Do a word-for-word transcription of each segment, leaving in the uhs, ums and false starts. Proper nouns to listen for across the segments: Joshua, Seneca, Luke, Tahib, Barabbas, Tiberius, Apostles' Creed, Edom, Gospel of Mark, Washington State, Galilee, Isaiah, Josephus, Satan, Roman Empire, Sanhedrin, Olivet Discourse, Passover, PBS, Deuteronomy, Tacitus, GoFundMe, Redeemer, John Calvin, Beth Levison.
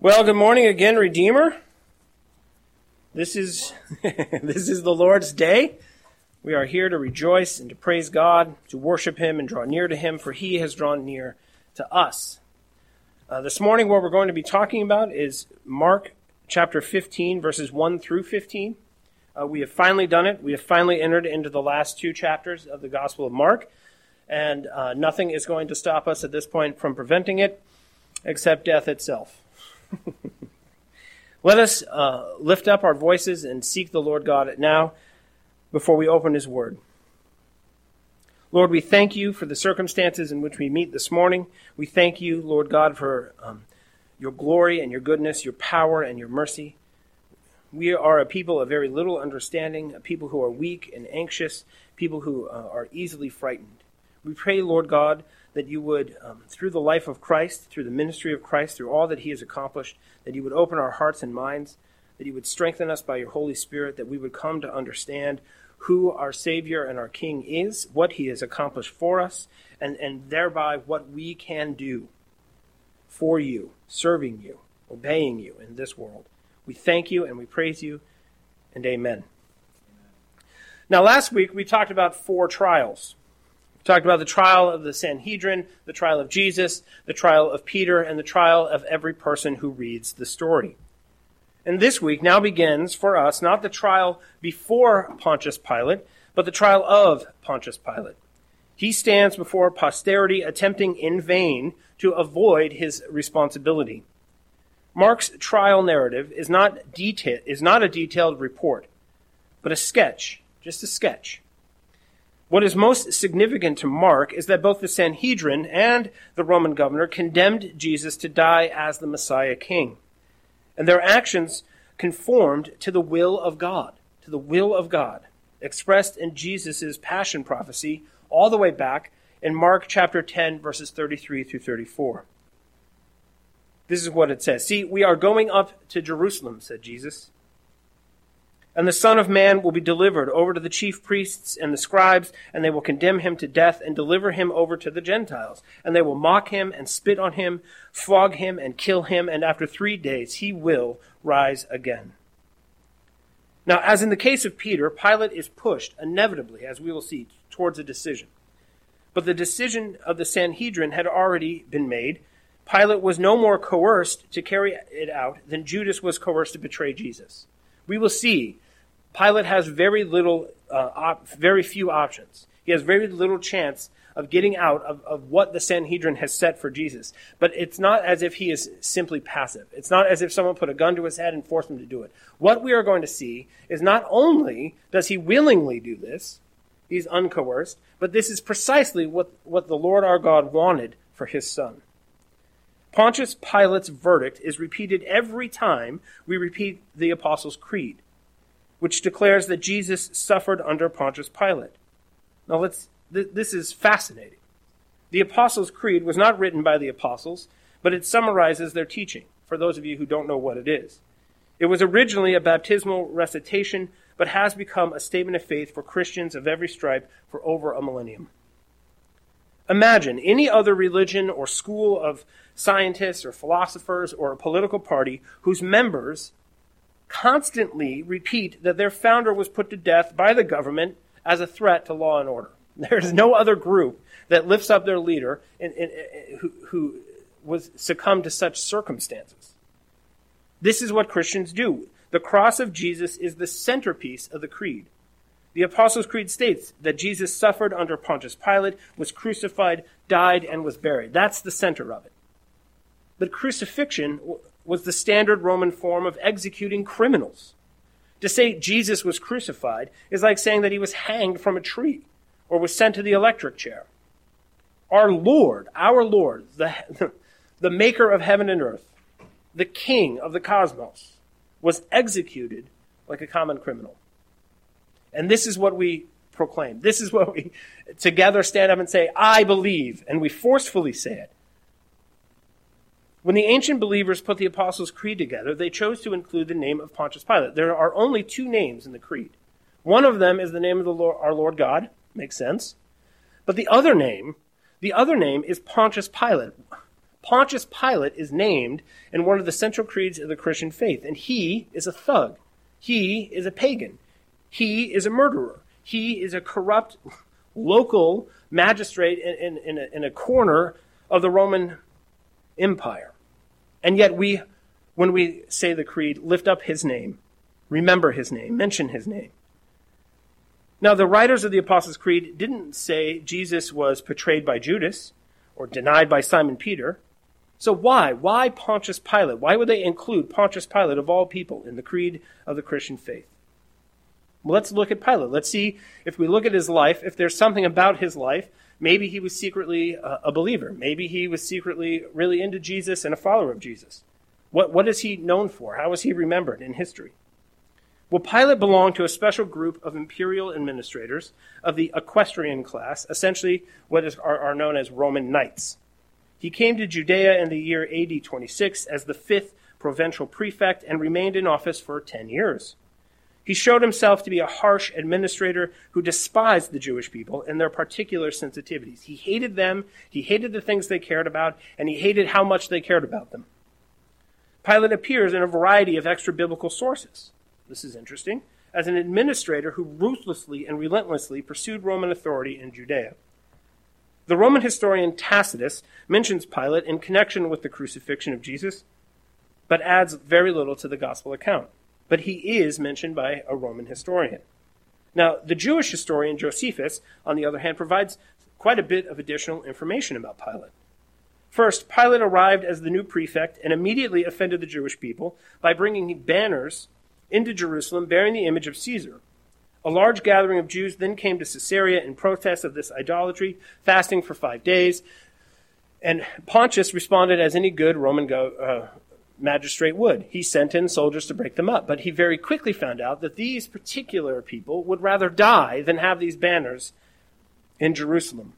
Well, good morning again, Redeemer. This is this is the Lord's day. We are here to rejoice and to praise God, to worship Him and draw near to Him, for He has drawn near to us. Uh, this morning, what we're going to be talking about is Mark chapter fifteen, verses one through fifteen. Uh, we have finally done it. We have finally entered into the last two chapters of the Gospel of Mark, and uh, nothing is going to stop us at this point from preventing it, except death itself. Let us uh, lift up our voices and seek the Lord God now before we open His Word. Lord, we thank You for the circumstances in which we meet this morning. We thank You, Lord God, for um, Your glory and Your goodness, Your power and Your mercy. We are a people of very little understanding, a people who are weak and anxious, people who uh, are easily frightened. We pray, Lord God, that You would, um, through the life of Christ, through the ministry of Christ, through all that He has accomplished, that You would open our hearts and minds, that You would strengthen us by Your Holy Spirit, that we would come to understand who our Savior and our King is, what He has accomplished for us, and, and thereby what we can do for You, serving You, obeying You in this world. We thank You and we praise You, and amen. Now, last week we talked about four trials. Talked about the trial of the Sanhedrin, the trial of Jesus, the trial of Peter, and the trial of every person who reads the story. And this week now begins for us not the trial before Pontius Pilate, but the trial of Pontius Pilate. He stands before posterity, attempting in vain to avoid his responsibility. Mark's trial narrative is not detail is not a detailed report, but a sketch, just a sketch. What is most significant to Mark is that both the Sanhedrin and the Roman governor condemned Jesus to die as the Messiah king. And their actions conformed to the will of God, to the will of God, expressed in Jesus' passion prophecy all the way back in Mark chapter ten, verses thirty-three through thirty-four. This is what it says. "See, we are going up to Jerusalem," said Jesus. "And the Son of Man will be delivered over to the chief priests and the scribes, and they will condemn Him to death and deliver Him over to the Gentiles. And they will mock Him and spit on Him, flog Him and kill Him, and after three days He will rise again." Now, as in the case of Peter, Pilate is pushed, inevitably, as we will see, towards a decision. But the decision of the Sanhedrin had already been made. Pilate was no more coerced to carry it out than Judas was coerced to betray Jesus. We will see Pilate has very little, uh, op- very few options. He has very little chance of getting out of, of what the Sanhedrin has set for Jesus. But it's not as if he is simply passive. It's not as if someone put a gun to his head and forced him to do it. What we are going to see is not only does he willingly do this, he's uncoerced, but this is precisely what, what the Lord our God wanted for His Son. Pontius Pilate's verdict is repeated every time we repeat the Apostles' Creed, which declares that Jesus suffered under Pontius Pilate. Now, let's, th- this is fascinating. The Apostles' Creed was not written by the apostles, but it summarizes their teaching, for those of you who don't know what it is. It was originally a baptismal recitation, but has become a statement of faith for Christians of every stripe for over a millennium. Imagine any other religion or school of scientists or philosophers or a political party whose members constantly repeat that their founder was put to death by the government as a threat to law and order. There is no other group that lifts up their leader in, in, in, who, who was succumbed to such circumstances. This is what Christians do. The cross of Jesus is the centerpiece of the creed. The Apostles' Creed states that Jesus suffered under Pontius Pilate, was crucified, died, and was buried. That's the center of it. But crucifixion was the standard Roman form of executing criminals. To say Jesus was crucified is like saying that He was hanged from a tree or was sent to the electric chair. Our Lord, our Lord, the, the maker of heaven and earth, the King of the cosmos, was executed like a common criminal. And this is what we proclaim. This is what we together stand up and say, "I believe," and we forcefully say it. When the ancient believers put the Apostles' Creed together, they chose to include the name of Pontius Pilate. There are only two names in the creed. One of them is the name of the Lord, our Lord God. Makes sense. But the other name, the other name is Pontius Pilate. Pontius Pilate is named in one of the central creeds of the Christian faith, and he is a thug. He is a pagan. He is a murderer. He is a corrupt local magistrate in, in, in, a, in a corner of the Roman Empire. And yet we, when we say the creed, lift up his name, remember his name, mention his name. Now, the writers of the Apostles' Creed didn't say Jesus was betrayed by Judas or denied by Simon Peter. So why? Why Pontius Pilate? Why would they include Pontius Pilate of all people in the creed of the Christian faith? Well, let's look at Pilate. Let's see if we look at his life, if there's something about his life. Maybe he was secretly a believer. Maybe he was secretly really into Jesus and a follower of Jesus. What, what is he known for? How is he remembered in history? Well, Pilate belonged to a special group of imperial administrators of the equestrian class, essentially what is, are, are known as Roman knights. He came to Judea in the year A D twenty-six as the fifth provincial prefect and remained in office for ten years. He showed himself to be a harsh administrator who despised the Jewish people and their particular sensitivities. He hated them, he hated the things they cared about, and he hated how much they cared about them. Pilate appears in a variety of extra-biblical sources. This is interesting, as an administrator who ruthlessly and relentlessly pursued Roman authority in Judea. The Roman historian Tacitus mentions Pilate in connection with the crucifixion of Jesus, but adds very little to the gospel account. But he is mentioned by a Roman historian. Now, the Jewish historian Josephus, on the other hand, provides quite a bit of additional information about Pilate. First, Pilate arrived as the new prefect and immediately offended the Jewish people by bringing banners into Jerusalem bearing the image of Caesar. A large gathering of Jews then came to Caesarea in protest of this idolatry, fasting for five days, and Pontius responded as any good Roman go, uh, magistrate would. He sent in soldiers to break them up, but he very quickly found out that these particular people would rather die than have these banners in Jerusalem.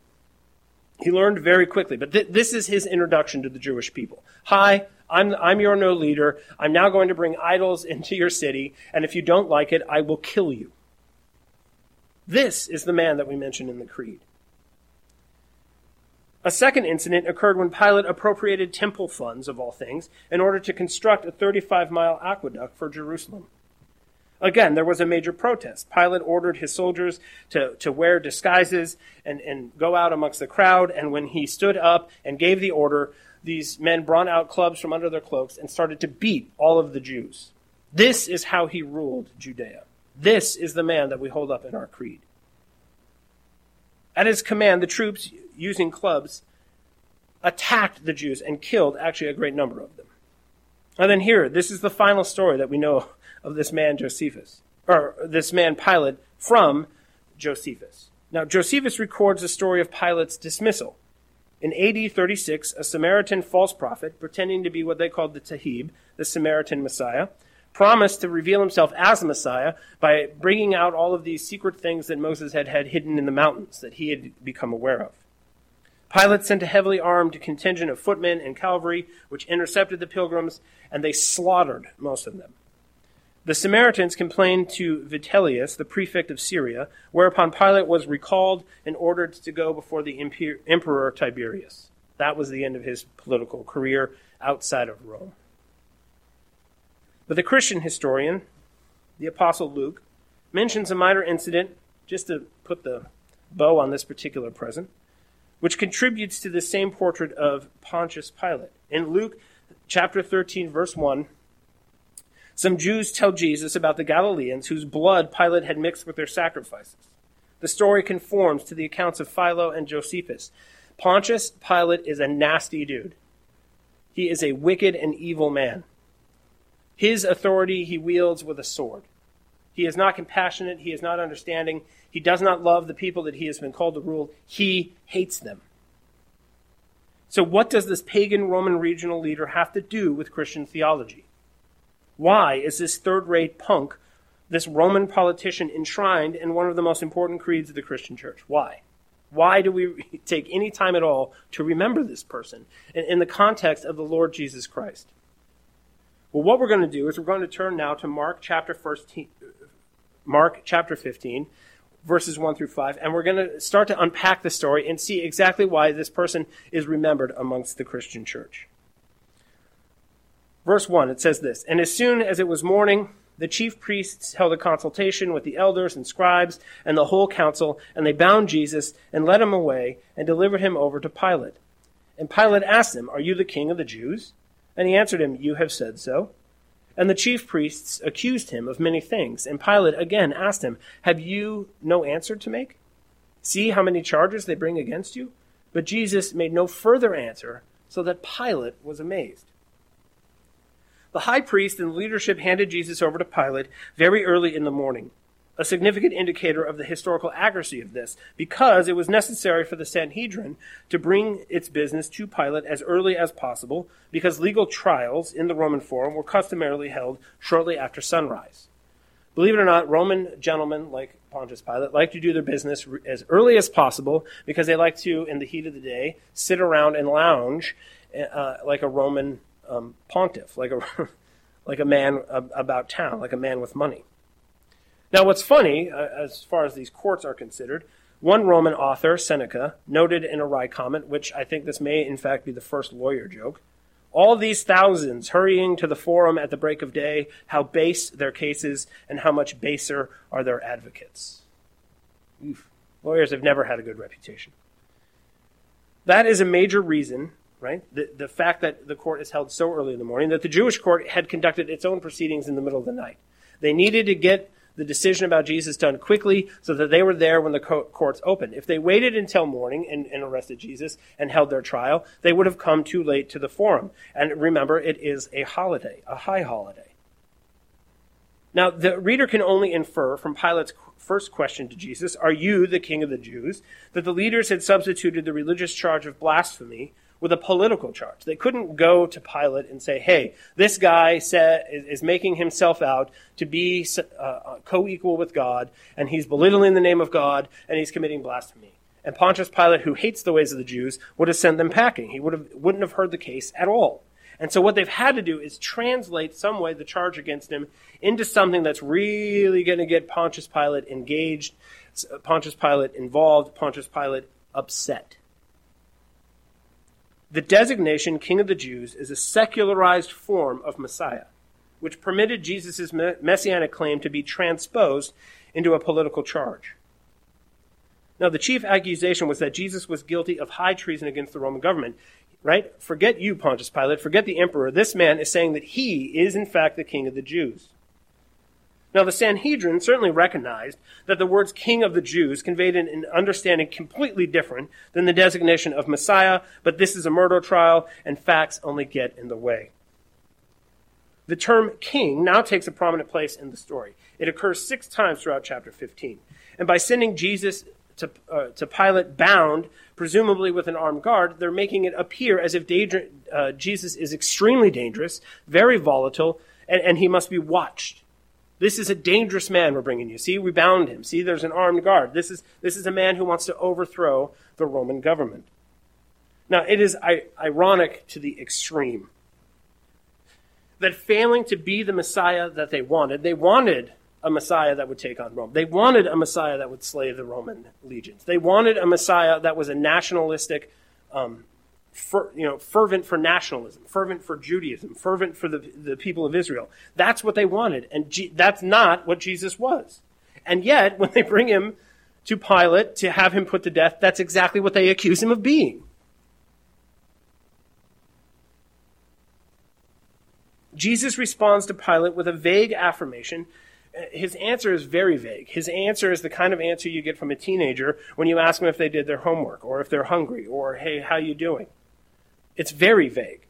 He learned very quickly, but th- this is his introduction to the Jewish people. Hi, I'm, I'm your new leader. I'm now going to bring idols into your city, and if you don't like it, I will kill you. This is the man that we mention in the creed. A second incident occurred when Pilate appropriated temple funds, of all things, in order to construct a thirty-five mile aqueduct for Jerusalem. Again, there was a major protest. Pilate ordered his soldiers to, to wear disguises and, and go out amongst the crowd, and when he stood up and gave the order, these men brought out clubs from under their cloaks and started to beat all of the Jews. This is how he ruled Judea. This is the man that we hold up in our creed. At his command, the troops, using clubs, attacked the Jews and killed actually a great number of them. And then here, this is the final story that we know of this man Josephus, or this man Pilate from Josephus. Now, Josephus records the story of Pilate's dismissal. In A D thirty-six, a Samaritan false prophet, pretending to be what they called the Tahib, the Samaritan Messiah, promised to reveal himself as the Messiah by bringing out all of these secret things that Moses had had hidden in the mountains that he had become aware of. Pilate sent a heavily armed contingent of footmen and cavalry, which intercepted the pilgrims, and they slaughtered most of them. The Samaritans complained to Vitellius, the prefect of Syria, whereupon Pilate was recalled and ordered to go before the emperor Tiberius. That was the end of his political career outside of Rome. But the Christian historian, the Apostle Luke, mentions a minor incident, just to put the bow on this particular present, which contributes to the same portrait of Pontius Pilate. In Luke chapter thirteen, verse one, some Jews tell Jesus about the Galileans whose blood Pilate had mixed with their sacrifices. The story conforms to the accounts of Philo and Josephus. Pontius Pilate is a nasty dude. He is a wicked and evil man. His authority he wields with a sword. He is not compassionate. He is not understanding. He does not love the people that he has been called to rule. He hates them. So what does this pagan Roman regional leader have to do with Christian theology? Why is this third-rate punk, this Roman politician, enshrined in one of the most important creeds of the Christian church? Why? Why do we take any time at all to remember this person in the context of the Lord Jesus Christ? Well, what we're going to do is we're going to turn now to Mark chapter fifteen, Mark chapter fifteen, verses one through five. And we're going to start to unpack the story and see exactly why this person is remembered amongst the Christian church. Verse one, it says this, "And as soon as it was morning, the chief priests held a consultation with the elders and scribes and the whole council, and they bound Jesus and led him away and delivered him over to Pilate. And Pilate asked him, 'Are you the king of the Jews?' And he answered him, 'You have said so.' And the chief priests accused him of many things. And Pilate again asked him, 'Have you no answer to make? See how many charges they bring against you?' But Jesus made no further answer, so that Pilate was amazed." The high priest and leadership handed Jesus over to Pilate very early in the morning, a significant indicator of the historical accuracy of this, because it was necessary for the Sanhedrin to bring its business to Pilate as early as possible, because legal trials in the Roman Forum were customarily held shortly after sunrise. Believe it or not, Roman gentlemen like Pontius Pilate like to do their business as early as possible, because they like to, in the heat of the day, sit around and lounge uh, like a Roman Um, pontiff, like a like a man about town, like a man with money. Now, what's funny, uh, as far as these courts are considered, one Roman author, Seneca, noted in a wry comment, which I think this may in fact be the first lawyer joke, "All these thousands hurrying to the forum at the break of day, how base their cases and how much baser are their advocates." Oof. Lawyers have never had a good reputation. That is a major reason, right? The, the fact that the court is held so early in the morning, that the Jewish court had conducted its own proceedings in the middle of the night. They needed to get the decision about Jesus done quickly so that they were there when the co- courts opened. If they waited until morning and, and arrested Jesus and held their trial, they would have come too late to the forum. And remember, it is a holiday, a high holiday. Now, the reader can only infer from Pilate's first question to Jesus, "Are you the king of the Jews?" that the leaders had substituted the religious charge of blasphemy with a political charge. They couldn't go to Pilate and say, "Hey, this guy said, is making himself out to be uh, co-equal with God, and he's belittling the name of God, and he's committing blasphemy." And Pontius Pilate, who hates the ways of the Jews, would have sent them packing. He would have, wouldn't have heard the case at all. And so what they've had to do is translate some way the charge against him into something that's really going to get Pontius Pilate engaged, Pontius Pilate involved, Pontius Pilate upset. The designation King of the Jews is a secularized form of Messiah, which permitted Jesus' messianic claim to be transposed into a political charge. Now, the chief accusation was that Jesus was guilty of high treason against the Roman government, right? Forget you, Pontius Pilate. Forget the emperor. This man is saying that he is, in fact, the King of the Jews. Now, the Sanhedrin certainly recognized that the words King of the Jews conveyed an understanding completely different than the designation of Messiah, but this is a murder trial, and facts only get in the way. The term king now takes a prominent place in the story. It occurs six times throughout chapter fifteen. And by sending Jesus to, uh, to Pilate bound, presumably with an armed guard, they're making it appear as if danger, uh, Jesus is extremely dangerous, very volatile, and, and he must be watched. This is a dangerous man we're bringing you. See, we bound him. See, there's an armed guard. This is this is a man who wants to overthrow the Roman government. Now, it is I- ironic to the extreme that failing to be the Messiah that they wanted, they wanted a Messiah that would take on Rome. They wanted a Messiah that would slay the Roman legions. They wanted a Messiah that was a nationalistic, um, fer- you know, fervent for nationalism, fervent for Judaism, fervent for the, the people of Israel. That's what they wanted, and G- that's not what Jesus was. And yet, when they bring him to Pilate to have him put to death, that's exactly what they accuse him of being. Jesus responds to Pilate with a vague affirmation. His answer is very vague. His answer is the kind of answer you get from a teenager when you ask them if they did their homework, or if they're hungry, or, "Hey, how you doing?" It's very vague.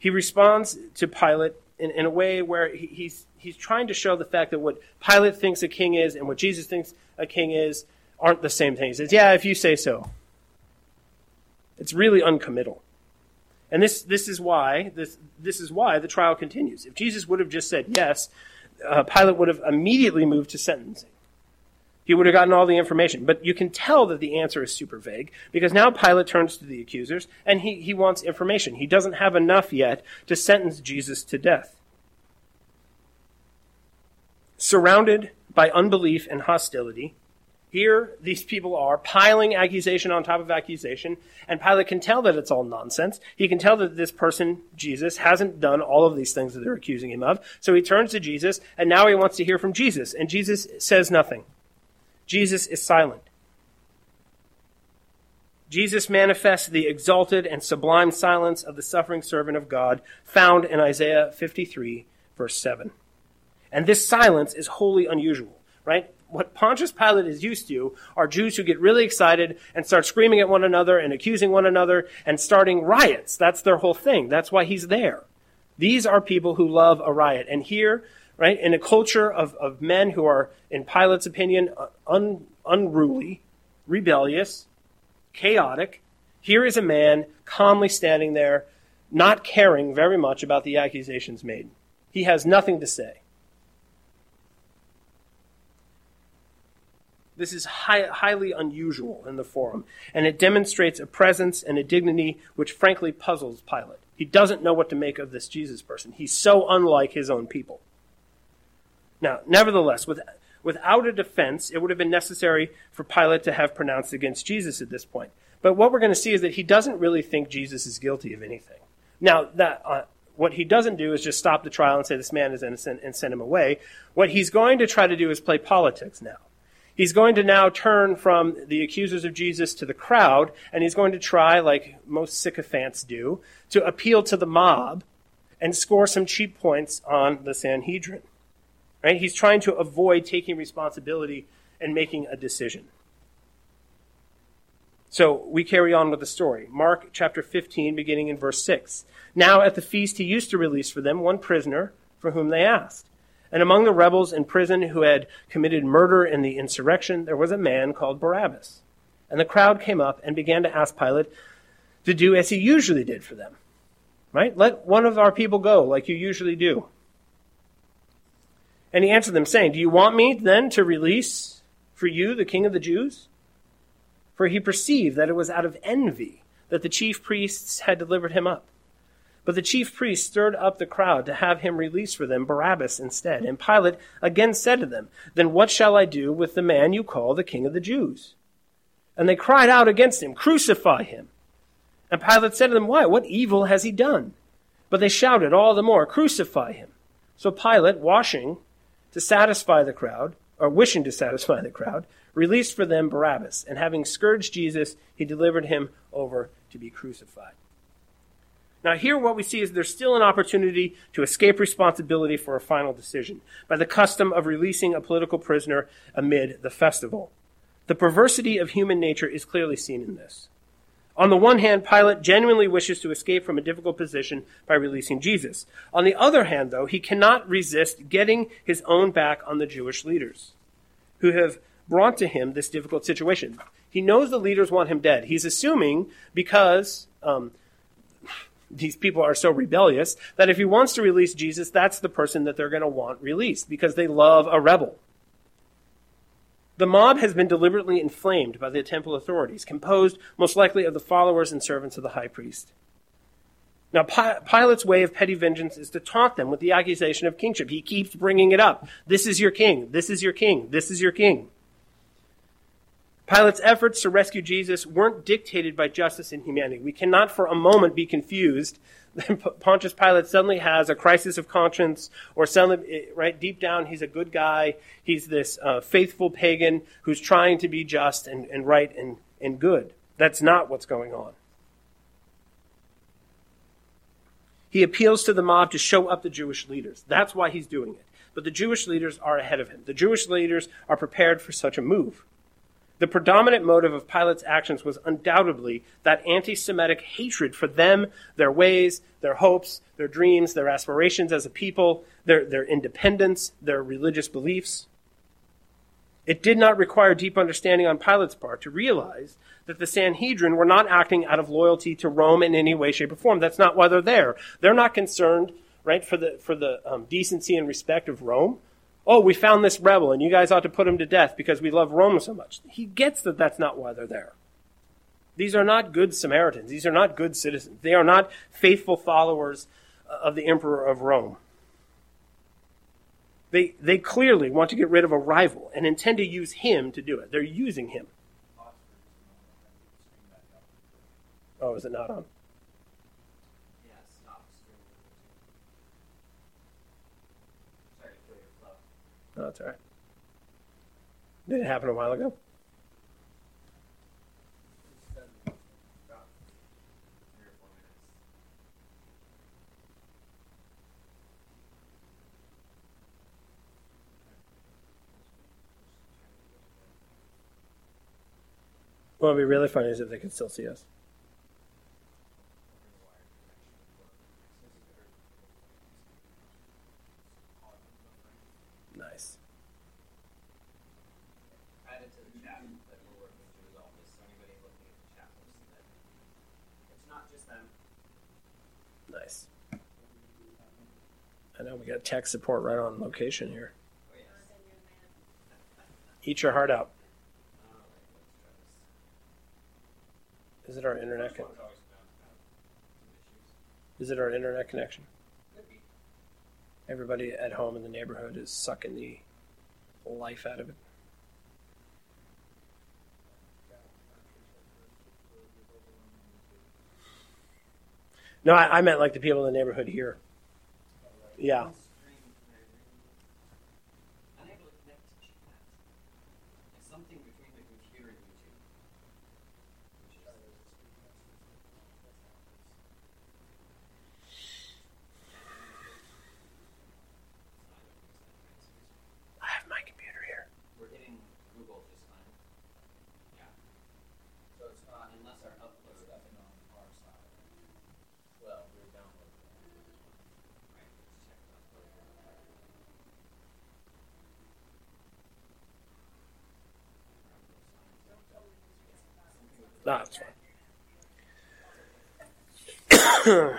He responds to Pilate in, in a way where he, he's he's trying to show the fact that what Pilate thinks a king is and what Jesus thinks a king is aren't the same thing. He says, "Yeah, if you say so." It's really uncommittal. And this this is why this this is why the trial continues. If Jesus would have just said yes, uh, Pilate would have immediately moved to sentencing. He would have gotten all the information. But you can tell that the answer is super vague, because now Pilate turns to the accusers and he, he wants information. He doesn't have enough yet to sentence Jesus to death. Surrounded by unbelief and hostility. Here, these people are piling accusation on top of accusation, and Pilate can tell that it's all nonsense. He can tell that this person, Jesus, hasn't done all of these things that they're accusing him of. So he turns to Jesus, and now he wants to hear from Jesus, and Jesus says nothing. Jesus is silent. Jesus manifests the exalted and sublime silence of the suffering servant of God found in Isaiah fifty-three, verse seven. And this silence is wholly unusual, right? What Pontius Pilate is used to are Jews who get really excited and start screaming at one another and accusing one another and starting riots. That's their whole thing. That's why he's there. These are people who love a riot. And here, right, in a culture of, of men who are, in Pilate's opinion, un, unruly, rebellious, chaotic, here is a man calmly standing there, not caring very much about the accusations made. He has nothing to say. This is high, highly unusual in the forum, and it demonstrates a presence and a dignity which frankly puzzles Pilate. He doesn't know what to make of this Jesus person. He's so unlike his own people. Now, nevertheless, with, without a defense, it would have been necessary for Pilate to have pronounced against Jesus at this point. But what we're going to see is that he doesn't really think Jesus is guilty of anything. Now, that uh, what he doesn't do is just stop the trial and say this man is innocent and send him away. What he's going to try to do is play politics now. He's going to now turn from the accusers of Jesus to the crowd, and he's going to try, like most sycophants do, to appeal to the mob and score some cheap points on the Sanhedrin. Right? He's trying to avoid taking responsibility and making a decision. So we carry on with the story. Mark chapter fifteen, beginning in verse six. Now at the feast he used to release for them one prisoner for whom they asked. And among the rebels in prison who had committed murder in the insurrection, there was a man called Barabbas. And the crowd came up and began to ask Pilate to do as he usually did for them. Right? Let one of our people go, like you usually do. And he answered them, saying, do you want me then to release for you the King of the Jews? For he perceived that it was out of envy that the chief priests had delivered him up. But the chief priests stirred up the crowd to have him release for them Barabbas instead. And Pilate again said to them, then what shall I do with the man you call the King of the Jews? And they cried out against him, crucify him. And Pilate said to them, why? What evil has he done? But they shouted all the more, crucify him. So Pilate, washing to satisfy the crowd, or wishing to satisfy the crowd, released for them Barabbas. And having scourged Jesus, he delivered him over to be crucified. Now here what we see is there's still an opportunity to escape responsibility for a final decision by the custom of releasing a political prisoner amid the festival. The perversity of human nature is clearly seen in this. On the one hand, Pilate genuinely wishes to escape from a difficult position by releasing Jesus. On the other hand, though, he cannot resist getting his own back on the Jewish leaders who have brought to him this difficult situation. He knows the leaders want him dead. He's assuming because... Um, These people are so rebellious that if he wants to release Jesus, that's the person that they're going to want released because they love a rebel. The mob has been deliberately inflamed by the temple authorities, composed most likely of the followers and servants of the high priest. Now, Pi- Pilate's way of petty vengeance is to taunt them with the accusation of kingship. He keeps bringing it up. This is your king. This is your king. This is your king. Pilate's efforts to rescue Jesus weren't dictated by justice and humanity. We cannot for a moment be confused that Pontius Pilate suddenly has a crisis of conscience or suddenly, right, deep down he's a good guy. He's this uh, faithful pagan who's trying to be just and, and right and, and good. That's not what's going on. He appeals to the mob to show up the Jewish leaders. That's why he's doing it. But the Jewish leaders are ahead of him. The Jewish leaders are prepared for such a move. The predominant motive of Pilate's actions was undoubtedly that anti-Semitic hatred for them, their ways, their hopes, their dreams, their aspirations as a people, their, their independence, their religious beliefs. It did not require deep understanding on Pilate's part to realize that the Sanhedrin were not acting out of loyalty to Rome in any way, shape, or form. That's not why they're there. They're not concerned, right, for the, for the um, decency and respect of Rome. Oh, we found this rebel, and you guys ought to put him to death because we love Rome so much. He gets that that's not why they're there. These are not good Samaritans. These are not good citizens. They are not faithful followers of the emperor of Rome. They, they clearly want to get rid of a rival and intend to use him to do it. They're using him. Oh, is it not on? Yeah, it's not. Sorry to kill your club. No, that's all right. Did it happen a while ago? What would be really funny is if they could still see us. Nice. Added to the chat that we're working to resolve this, so anybody looking at the chat will see that it's not just them. Nice. I know we got tech support right on location here. Oh, yes. Eat your heart out. Is it our internet connection? Is it our internet connection? Everybody at home in the neighborhood is sucking the life out of it. No, I, I meant like the people in the neighborhood here. Yeah. No, that's fine.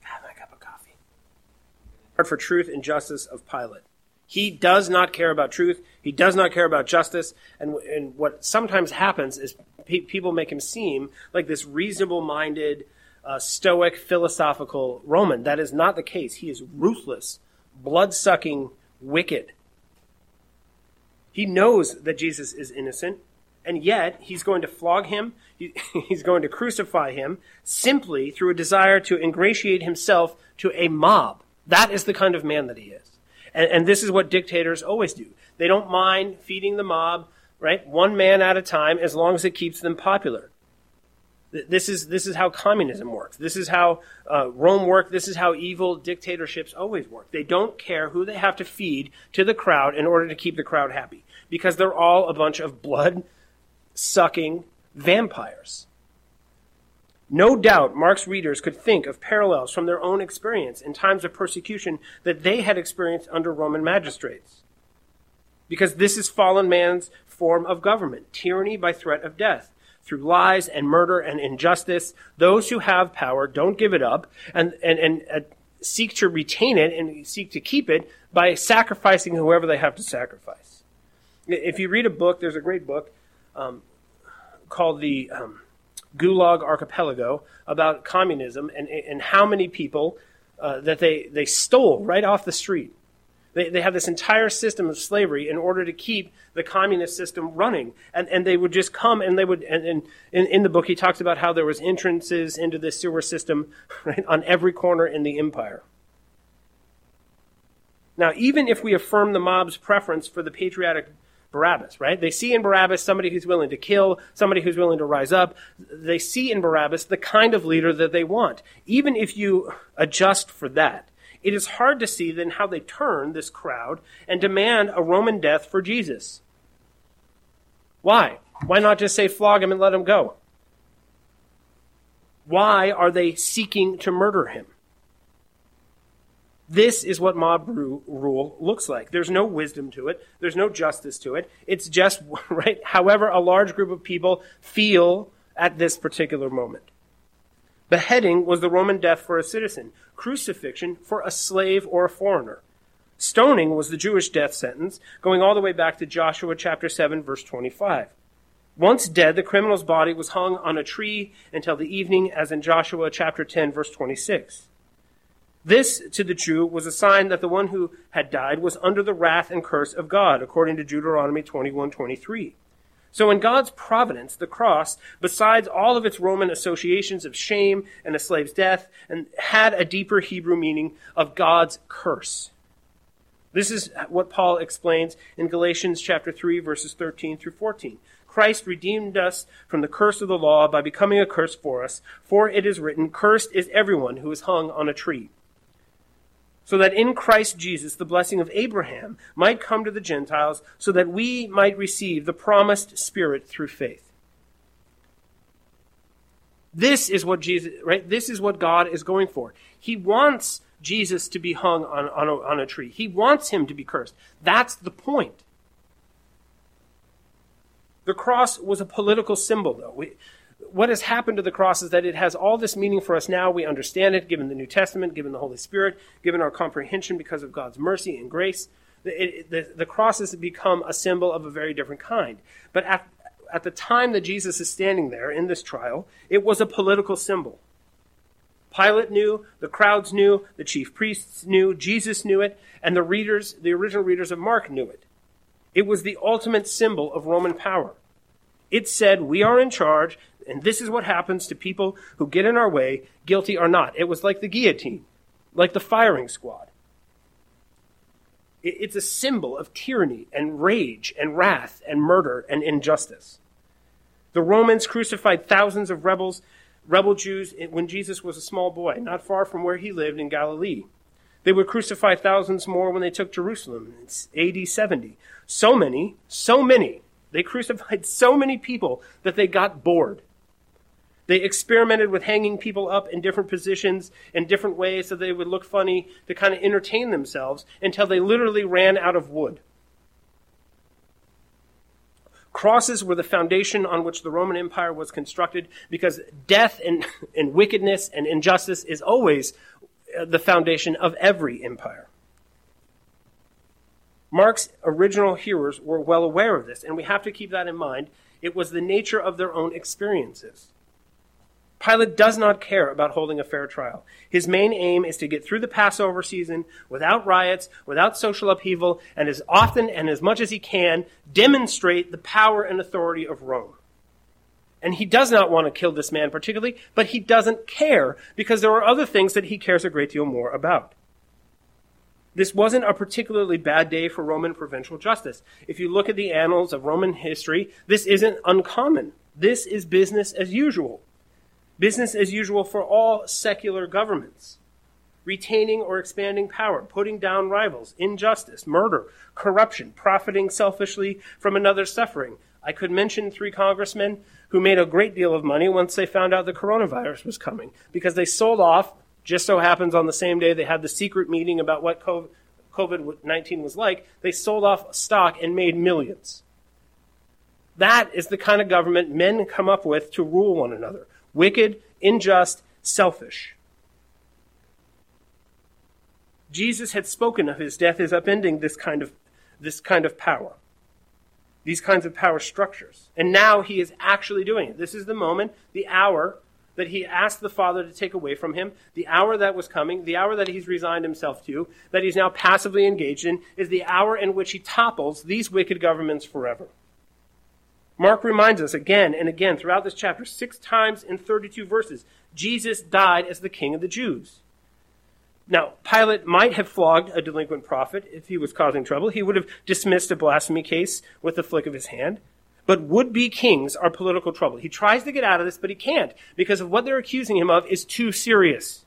Have my cup of coffee. Heart for truth and justice of Pilate. He does not care about truth. He does not care about justice. And, and what sometimes happens is pe- people make him seem like this reasonable-minded, uh, stoic, philosophical Roman. That is not the case. He is ruthless, blood-sucking, wicked. He knows that Jesus is innocent, and yet he's going to flog him, he, he's going to crucify him, simply through a desire to ingratiate himself to a mob. That is the kind of man that he is. And, and this is what dictators always do. They don't mind feeding the mob, right, one man at a time, as long as it keeps them popular. This is, this is how communism works. This is how uh, Rome worked. This is how evil dictatorships always work. They don't care who they have to feed to the crowd in order to keep the crowd happy, because they're all a bunch of blood-sucking vampires. No doubt Mark's readers could think of parallels from their own experience in times of persecution that they had experienced under Roman magistrates, because this is fallen man's form of government, tyranny by threat of death. Through lies and murder and injustice, those who have power don't give it up and, and, and uh, seek to retain it and seek to keep it by sacrificing whoever they have to sacrifice. If you read a book, there's a great book um, called The um, Gulag Archipelago about communism and, and how many people uh, that they, they stole right off the street. They, they have this entire system of slavery in order to keep the communist system running. And, and they would just come and they would, and, and in, in the book he talks about how there was entrances into the sewer system, right, on every corner in the empire. Now, even if we affirm the mob's preference for the patriotic Barabbas, right? They see in Barabbas somebody who's willing to kill, somebody who's willing to rise up. They see in Barabbas the kind of leader that they want. Even if you adjust for that, it is hard to see then how they turn this crowd and demand a Roman death for Jesus. Why? Why not just say flog him and let him go? Why are they seeking to murder him? This is what mob rule looks like. There's no wisdom to it. There's no justice to it. It's just, right, however a large group of people feel at this particular moment. Beheading was the Roman death for a citizen, crucifixion for a slave or a foreigner. Stoning was the Jewish death sentence, going all the way back to Joshua chapter seven, verse twenty-five. Once dead, the criminal's body was hung on a tree until the evening, as in Joshua chapter ten, verse twenty-six. This, to the Jew, was a sign that the one who had died was under the wrath and curse of God, according to Deuteronomy twenty-one twenty-three. So in God's providence, the cross, besides all of its Roman associations of shame and a slave's death, and had a deeper Hebrew meaning of God's curse. This is what Paul explains in Galatians chapter three, verses thirteen through fourteen. Christ redeemed us from the curse of the law by becoming a curse for us, for it is written, "Cursed is everyone who is hung on a tree." So that in Christ Jesus the blessing of Abraham might come to the Gentiles, so that we might receive the promised Spirit through faith. This is what Jesus, right? This is what God is going for. He wants Jesus to be hung on, on, a, on a tree. He wants him to be cursed. That's the point. The cross was a political symbol, though. We, What has happened to the cross is that it has all this meaning for us now. We understand it, given the New Testament, given the Holy Spirit, given our comprehension because of God's mercy and grace. It, it, the, the cross has become a symbol of a very different kind. But at, at the time that Jesus is standing there in this trial, it was a political symbol. Pilate knew, the crowds knew, the chief priests knew, Jesus knew it, and the readers, the original readers of Mark knew it. It was the ultimate symbol of Roman power. It said, we are in charge, and this is what happens to people who get in our way, guilty or not. It was like the guillotine, like the firing squad. It's a symbol of tyranny and rage and wrath and murder and injustice. The Romans crucified thousands of rebels, rebel Jews when Jesus was a small boy, not far from where he lived in Galilee. They would crucify thousands more when they took Jerusalem in A D seventy. So many, so many, they crucified so many people that they got bored. They experimented with hanging people up in different positions in different ways so they would look funny to kind of entertain themselves until they literally ran out of wood. Crosses were the foundation on which the Roman Empire was constructed because death and, and wickedness and injustice is always the foundation of every empire. Mark's original hearers were well aware of this, and we have to keep that in mind. It was the nature of their own experiences. Pilate does not care about holding a fair trial. His main aim is to get through the Passover season without riots, without social upheaval, and as often and as much as he can, demonstrate the power and authority of Rome. And he does not want to kill this man particularly, but he doesn't care because there are other things that he cares a great deal more about. This wasn't a particularly bad day for Roman provincial justice. If you look at the annals of Roman history, this isn't uncommon. This is business as usual. Business as usual for all secular governments. Retaining or expanding power, putting down rivals, injustice, murder, corruption, profiting selfishly from another's suffering. I could mention three congressmen who made a great deal of money once they found out the coronavirus was coming because they sold off. Just so happens on the same day they had the secret meeting about what covid nineteen was like, they sold off stock and made millions. That is the kind of government men come up with to rule one another. Wicked, unjust, selfish. Jesus had spoken of his death as upending this kind of, this kind of power, these kinds of power structures. And now he is actually doing it. This is the moment, the hour, that he asked the Father to take away from him, the hour that was coming, the hour that he's resigned himself to, that he's now passively engaged in, is the hour in which he topples these wicked governments forever. Mark reminds us again and again throughout this chapter, six times in thirty-two verses, Jesus died as the King of the Jews. Now, Pilate might have flogged a delinquent prophet if he was causing trouble. He would have dismissed a blasphemy case with the flick of his hand. But would-be kings are political trouble. He tries to get out of this, but he can't because of what they're accusing him of is too serious.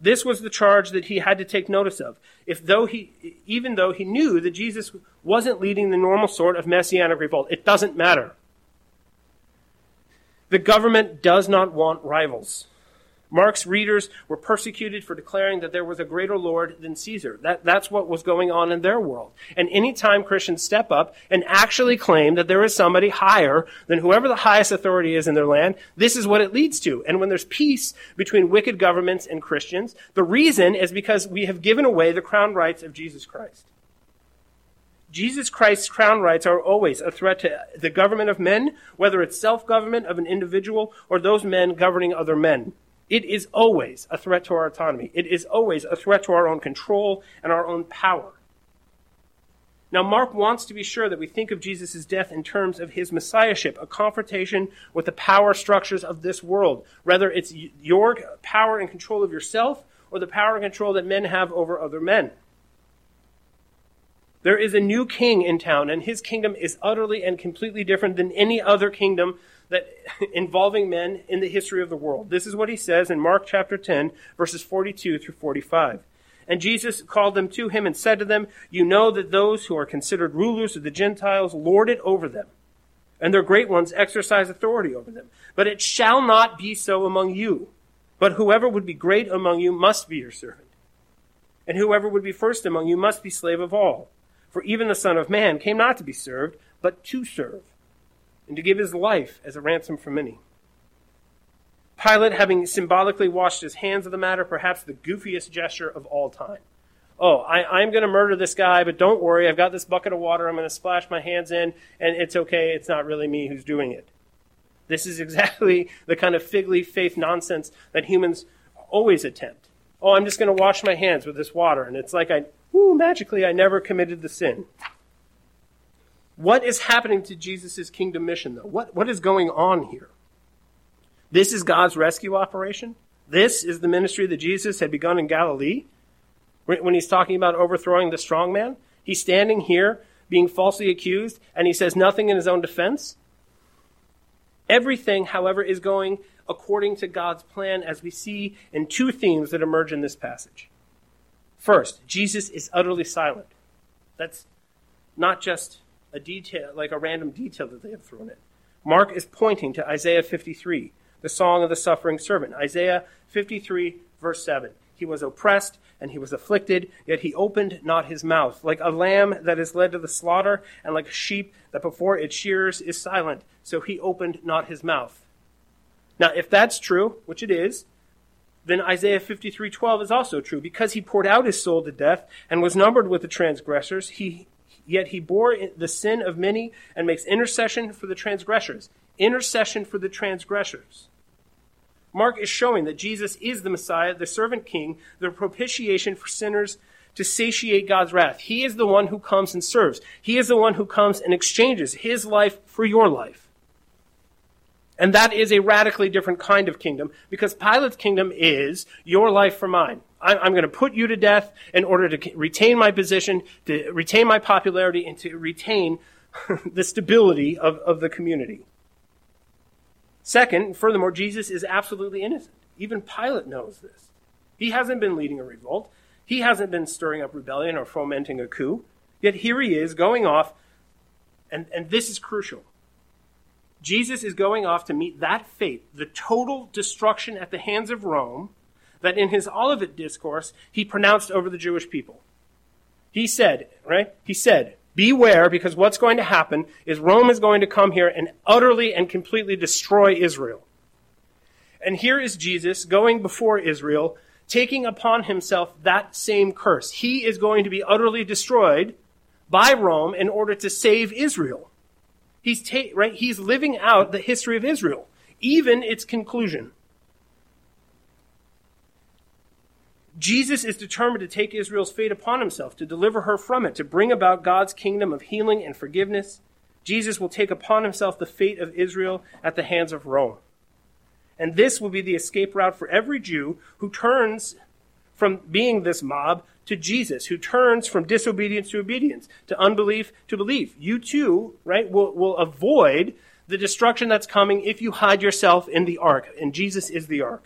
This was the charge that he had to take notice of, if though he, even though he knew that Jesus wasn't leading the normal sort of messianic revolt. It doesn't matter. The government does not want rivals. Mark's readers were persecuted for declaring that there was a greater Lord than Caesar. That, that's what was going on in their world. And any time Christians step up and actually claim that there is somebody higher than whoever the highest authority is in their land, this is what it leads to. And when there's peace between wicked governments and Christians, the reason is because we have given away the crown rights of Jesus Christ. Jesus Christ's crown rights are always a threat to the government of men, whether it's self-government of an individual or those men governing other men. It is always a threat to our autonomy. It is always a threat to our own control and our own power. Now, Mark wants to be sure that we think of Jesus' death in terms of his messiahship, a confrontation with the power structures of this world, whether it's your power and control of yourself or the power and control that men have over other men. There is a new king in town, and his kingdom is utterly and completely different than any other kingdom that involving men in the history of the world. This is what he says in Mark chapter ten, verses forty-two through forty-five. And Jesus called them to him and said to them, you know that those who are considered rulers of the Gentiles lord it over them, and their great ones exercise authority over them. But it shall not be so among you. But whoever would be great among you must be your servant. And whoever would be first among you must be slave of all. For even the Son of Man came not to be served, but to serve, and to give his life as a ransom for many. Pilate, having symbolically washed his hands of the matter, perhaps the goofiest gesture of all time. Oh, I, I'm going to murder this guy, but don't worry, I've got this bucket of water, I'm going to splash my hands in, and it's okay, it's not really me who's doing it. This is exactly the kind of fig leaf faith nonsense that humans always attempt. Oh, I'm just going to wash my hands with this water, and it's like, I, whoo, magically, I never committed the sin. What is happening to Jesus' kingdom mission, though? What, what is going on here? This is God's rescue operation. This is the ministry that Jesus had begun in Galilee. When he's talking about overthrowing the strong man, he's standing here being falsely accused, and he says nothing in his own defense. Everything, however, is going according to God's plan, as we see in two themes that emerge in this passage. First, Jesus is utterly silent. That's not just a detail, like a random detail that they have thrown in. Mark is pointing to Isaiah fifty-three, the song of the suffering servant. Isaiah fifty-three, verse seven. He was oppressed and he was afflicted, yet he opened not his mouth. Like a lamb that is led to the slaughter, and like a sheep that before its shearers is silent, so he opened not his mouth. Now, if that's true, which it is, then Isaiah fifty-three twelve is also true. Because he poured out his soul to death and was numbered with the transgressors, he Yet he bore the sin of many and makes intercession for the transgressors. Intercession for the transgressors. Mark is showing that Jesus is the Messiah, the servant king, the propitiation for sinners to satiate God's wrath. He is the one who comes and serves. He is the one who comes and exchanges his life for your life. And that is a radically different kind of kingdom, because Pilate's kingdom is your life for mine. I'm going to put you to death in order to retain my position, to retain my popularity, and to retain the stability of, of the community. Second, furthermore, Jesus is absolutely innocent. Even Pilate knows this. He hasn't been leading a revolt. He hasn't been stirring up rebellion or fomenting a coup. Yet here he is going off, and, and this is crucial. Jesus is going off to meet that fate, the total destruction at the hands of Rome, that in his Olivet Discourse, he pronounced over the Jewish people. He said, right? He said, beware, because what's going to happen is Rome is going to come here and utterly and completely destroy Israel. And here is Jesus going before Israel, taking upon himself that same curse. He is going to be utterly destroyed by Rome in order to save Israel. He's ta- right? He's living out the history of Israel, even its conclusion. Jesus is determined to take Israel's fate upon himself, to deliver her from it, to bring about God's kingdom of healing and forgiveness. Jesus will take upon himself the fate of Israel at the hands of Rome. And this will be the escape route for every Jew who turns from being this mob to Jesus, who turns from disobedience to obedience, to unbelief to belief. You too, right, will, will avoid the destruction that's coming if you hide yourself in the ark. And Jesus is the ark.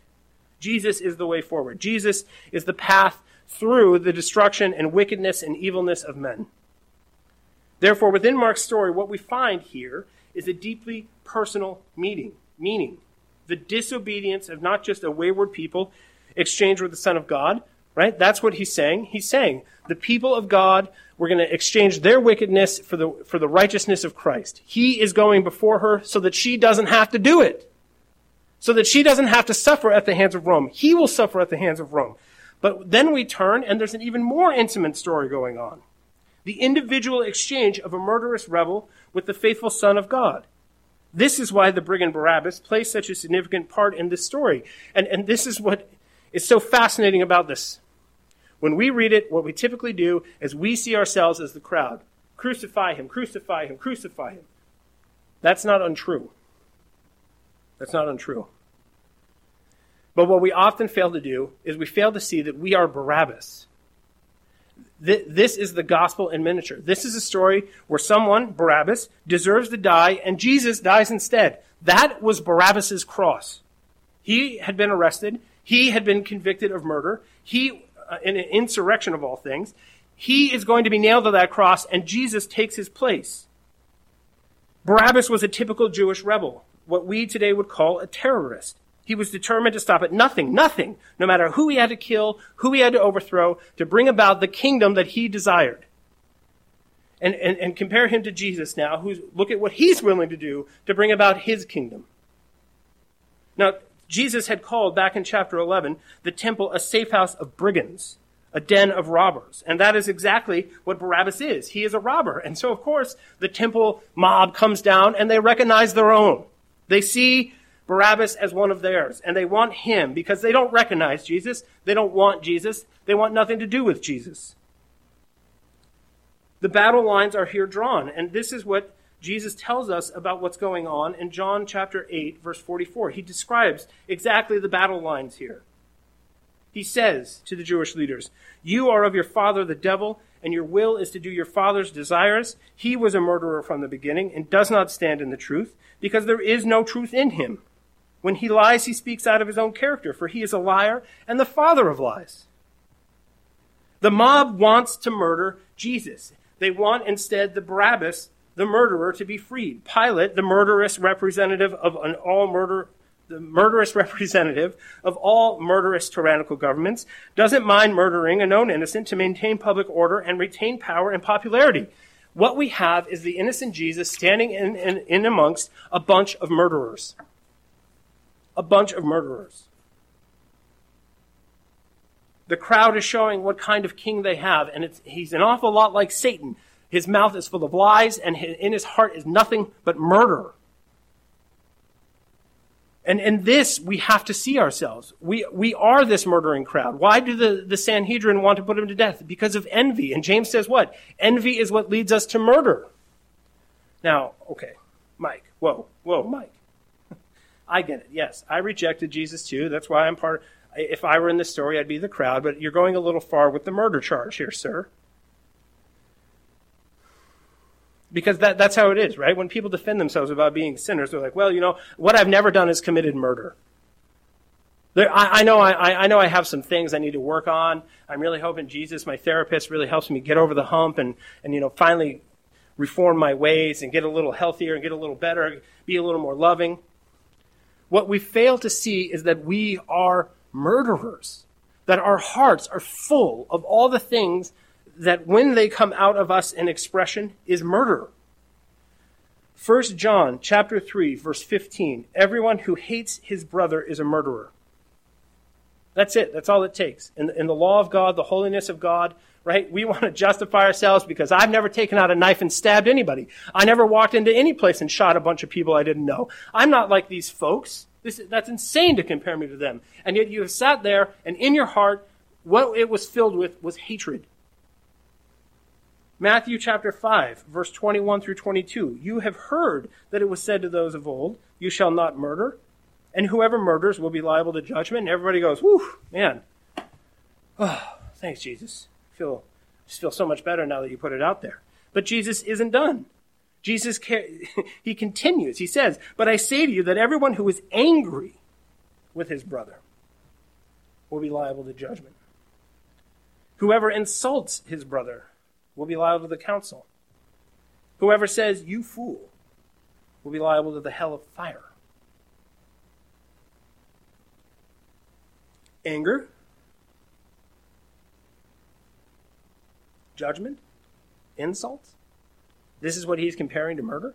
Jesus is the way forward. Jesus is the path through the destruction and wickedness and evilness of men. Therefore, within Mark's story, what we find here is a deeply personal meaning, meaning the disobedience of not just a wayward people exchanged with the Son of God, right? That's what he's saying. He's saying the people of God, we're going to exchange their wickedness for the, for the righteousness of Christ. He is going before her so that she doesn't have to do it. So that she doesn't have to suffer at the hands of Rome. He will suffer at the hands of Rome. But then we turn, and there's an even more intimate story going on. The individual exchange of a murderous rebel with the faithful Son of God. This is why the brigand Barabbas plays such a significant part in this story. And, and this is what is so fascinating about this. When we read it, what we typically do is we see ourselves as the crowd. Crucify him, crucify him, crucify him. That's not untrue. That's not untrue. But what we often fail to do is we fail to see that we are Barabbas. This is the gospel in miniature. This is a story where someone, Barabbas, deserves to die, and Jesus dies instead. That was Barabbas's cross. He had been arrested. He had been convicted of murder. He, uh, in an insurrection of all things, he is going to be nailed to that cross, and Jesus takes his place. Barabbas was a typical Jewish rebel, what we today would call a terrorist. He was determined to stop at nothing, nothing, no matter who he had to kill, who he had to overthrow, to bring about the kingdom that he desired. And, and, and compare him to Jesus now, who's, look at what he's willing to do to bring about his kingdom. Now, Jesus had called, back in chapter eleven, the temple a safe house of brigands, a den of robbers. And that is exactly what Barabbas is. He is a robber. And so, of course, the temple mob comes down and they recognize their own. They see Barabbas as one of theirs, and they want him because they don't recognize Jesus. They don't want Jesus. They want nothing to do with Jesus. The battle lines are here drawn, and this is what Jesus tells us about what's going on in John chapter eight, verse forty-four. He describes exactly the battle lines here. He says to the Jewish leaders, "You are of your father the devil, and your will is to do your father's desires. He was a murderer from the beginning and does not stand in the truth, because there is no truth in him. When he lies, he speaks out of his own character, for he is a liar and the father of lies." The mob wants to murder Jesus. They want instead the Barabbas, the murderer, to be freed. Pilate, the murderous representative of an all murder, the murderous representative of all murderous tyrannical governments, doesn't mind murdering a known innocent to maintain public order and retain power and popularity. What we have is the innocent Jesus standing in, in, in amongst a bunch of murderers. A bunch of murderers. The crowd is showing what kind of king they have, and it's, he's an awful lot like Satan. His mouth is full of lies, and his, in his heart is nothing but murder. And in this, we have to see ourselves. We we are this murdering crowd. Why do the, the Sanhedrin want to put him to death? Because of envy. And James says what? Envy is what leads us to murder. Now, okay, Mike, whoa, whoa, Mike. I get it. Yes, I rejected Jesus too. That's why I'm part. If I were in this story, I'd be the crowd. But you're going a little far with the murder charge here, sir. Because that, that's how it is, right? When people defend themselves about being sinners, they're like, well, you know, what I've never done is committed murder. There, I, I know I, I know I have some things I need to work on. I'm really hoping Jesus, my therapist, really helps me get over the hump and, and you know, finally reform my ways and get a little healthier and get a little better, be a little more loving. What we fail to see is that we are murderers, that our hearts are full of all the things that when they come out of us in expression is murder. First John chapter three, verse fifteen, everyone who hates his brother is a murderer. That's it. That's all it takes. In, in the law of God, the holiness of God, right? We want to justify ourselves because I've never taken out a knife and stabbed anybody. I never walked into any place and shot a bunch of people I didn't know. I'm not like these folks. This, that's insane to compare me to them. And yet you have sat there, and in your heart, what it was filled with was hatred. Matthew chapter five, verse twenty-one through twenty-two. You have heard that it was said to those of old, you shall not murder, and whoever murders will be liable to judgment. And everybody goes, whew, man. Oh, thanks, Jesus. I feel, just feel so much better now that you put it out there. But Jesus isn't done. Jesus, he continues. He says, but I say to you that everyone who is angry with his brother will be liable to judgment. Whoever insults his brother will be liable to the council. Whoever says, you fool, will be liable to the hell of fire. Anger, judgment, insults. This is what he's comparing to murder?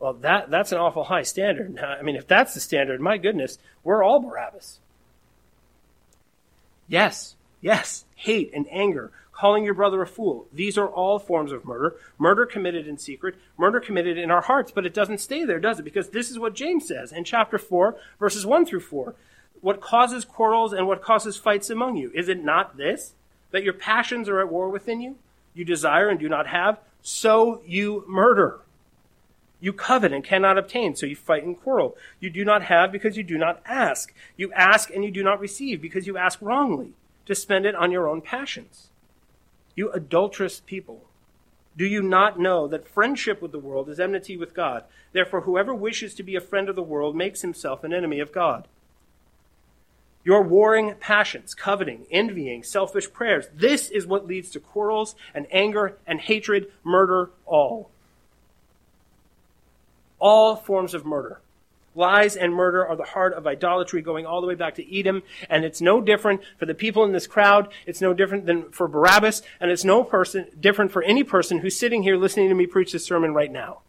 Well, that that's an awful high standard. I mean, if that's the standard, my goodness, we're all Barabbas. Yes, Yes, hate and anger, calling your brother a fool. These are all forms of murder. Murder committed in secret, murder committed in our hearts, but it doesn't stay there, does it? Because this is what James says in chapter four, verses one through four. What causes quarrels and what causes fights among you? Is it not this, that your passions are at war within you? You desire and do not have, so you murder. You covet and cannot obtain, so you fight and quarrel. You do not have because you do not ask. You ask and you do not receive because you ask wrongly, to spend it on your own passions. You adulterous people, do you not know that friendship with the world is enmity with God? Therefore, whoever wishes to be a friend of the world makes himself an enemy of God. Your warring passions, coveting, envying, selfish prayers, this is what leads to quarrels and anger and hatred, murder, all. All forms of murder. Lies and murder are the heart of idolatry, going all the way back to Edom, and it's no different for the people in this crowd. It's no different than for Barabbas, and it's no person different for any person who's sitting here listening to me preach this sermon right now.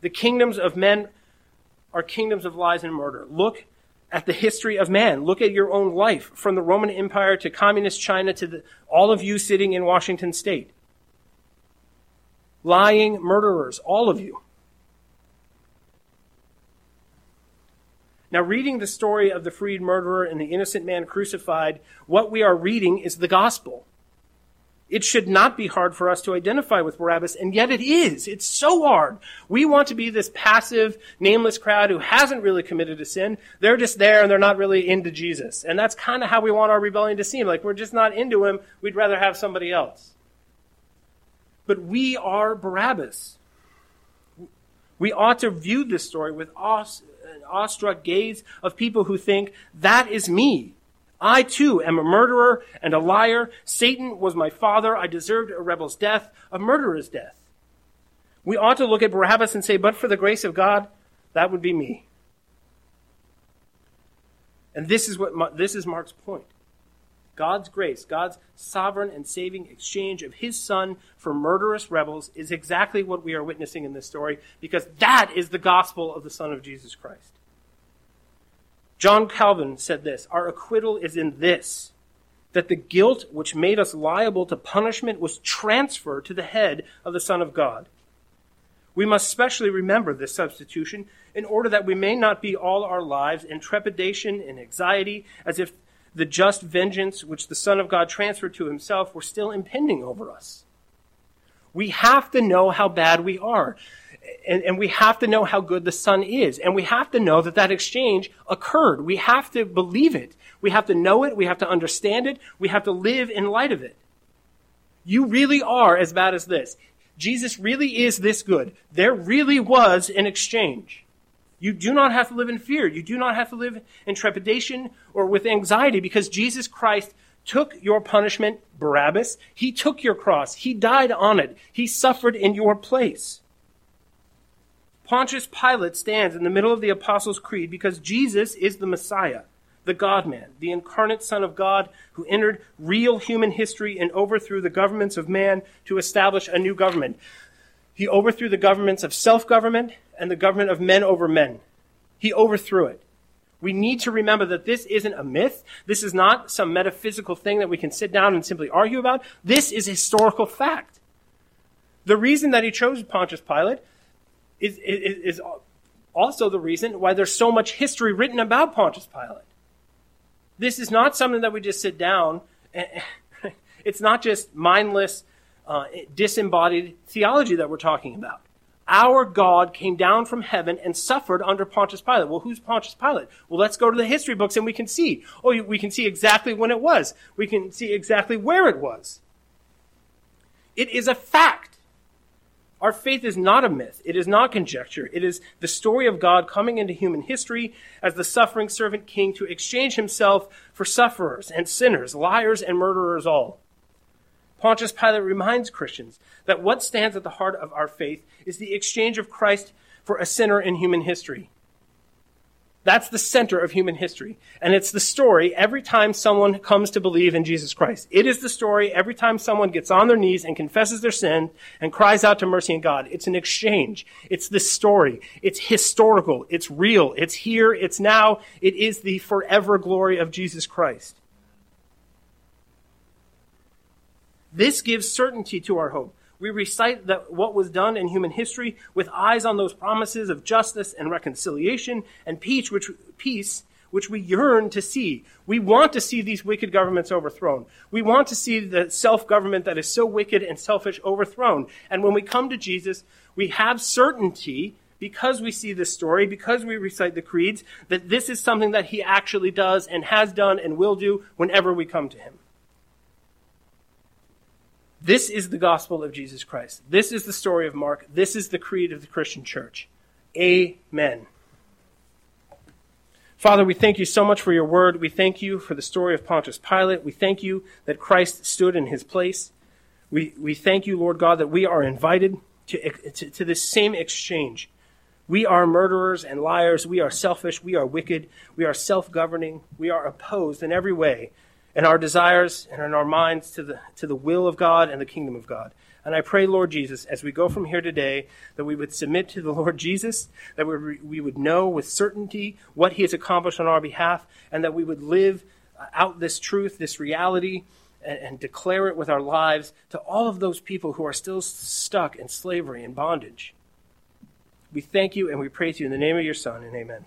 The kingdoms of men are kingdoms of lies and murder. Look at the history of man. Look at your own life, from the Roman Empire to communist China to the, all of you sitting in Washington State. Lying murderers, all of you. Now, reading the story of the freed murderer and the innocent man crucified, what we are reading is the gospel. It should not be hard for us to identify with Barabbas, and yet it is. It's so hard. We want to be this passive, nameless crowd who hasn't really committed a sin. They're just there, and they're not really into Jesus. And that's kind of how we want our rebellion to seem. Like, we're just not into him. We'd rather have somebody else. But we are Barabbas. We ought to view this story with awe. An awestruck gaze of people who think, that is me. I too am a murderer and a liar. Satan was my father. I deserved a rebel's death, a murderer's death. We ought to look at Barabbas and say, but for the grace of God, that would be me. And this is what this is Mark's point. God's grace, God's sovereign and saving exchange of his son for murderous rebels is exactly what we are witnessing in this story, because that is the gospel of the Son of Jesus Christ. John Calvin said this, our acquittal is in this, that the guilt which made us liable to punishment was transferred to the head of the Son of God. We must specially remember this substitution in order that we may not be all our lives in trepidation and anxiety, as if the just vengeance which the Son of God transferred to himself were still impending over us. We have to know how bad we are, and, and we have to know how good the Son is, and we have to know that that exchange occurred. We have to believe it. We have to know it. We have to understand it. We have to live in light of it. You really are as bad as this. Jesus really is this good. There really was an exchange. You do not have to live in fear. You do not have to live in trepidation or with anxiety, because Jesus Christ took your punishment, Barabbas. He took your cross. He died on it. He suffered in your place. Pontius Pilate stands in the middle of the Apostles' Creed because Jesus is the Messiah, the God-man, the incarnate Son of God who entered real human history and overthrew the governments of man to establish a new government. He overthrew the governments of self-government and the government of men over men. He overthrew it. We need to remember that this isn't a myth. This is not some metaphysical thing that we can sit down and simply argue about. This is historical fact. The reason that he chose Pontius Pilate is, is, is also the reason why there's so much history written about Pontius Pilate. This is not something that we just sit down. And it's not just mindless Uh, disembodied theology that we're talking about. Our God came down from heaven and suffered under Pontius Pilate. Well, who's Pontius Pilate? Well, let's go to the history books and we can see. Oh, we can see exactly when it was. We can see exactly where it was. It is a fact. Our faith is not a myth. It is not conjecture. It is the story of God coming into human history as the suffering servant king to exchange himself for sufferers and sinners, liars and murderers all. Pontius Pilate reminds Christians that what stands at the heart of our faith is the exchange of Christ for a sinner in human history. That's the center of human history. And it's the story every time someone comes to believe in Jesus Christ. It is the story every time someone gets on their knees and confesses their sin and cries out to mercy and God. It's an exchange. It's this story. It's historical. It's real. It's here. It's now. It is the forever glory of Jesus Christ. This gives certainty to our hope. We recite that what was done in human history with eyes on those promises of justice and reconciliation and peace which, peace, which we yearn to see. We want to see these wicked governments overthrown. We want to see the self-government that is so wicked and selfish overthrown. And when we come to Jesus, we have certainty because we see this story, because we recite the creeds, that this is something that he actually does and has done and will do whenever we come to him. This is the gospel of Jesus Christ. This is the story of Mark. This is the creed of the Christian church. Amen. Father, we thank you so much for your word. We thank you for the story of Pontius Pilate. We thank you that Christ stood in his place. We we thank you, Lord God, that we are invited to, to, to this same exchange. We are murderers and liars. We are selfish. We are wicked. We are self-governing. We are opposed in every way, in our desires and in our minds to the to the will of God and the kingdom of God. And I pray, Lord Jesus, as we go from here today, that we would submit to the Lord Jesus, that we, we would know with certainty what he has accomplished on our behalf, and that we would live out this truth, this reality, and, and declare it with our lives to all of those people who are still stuck in slavery and bondage. We thank you and we praise you in the name of your Son, and amen.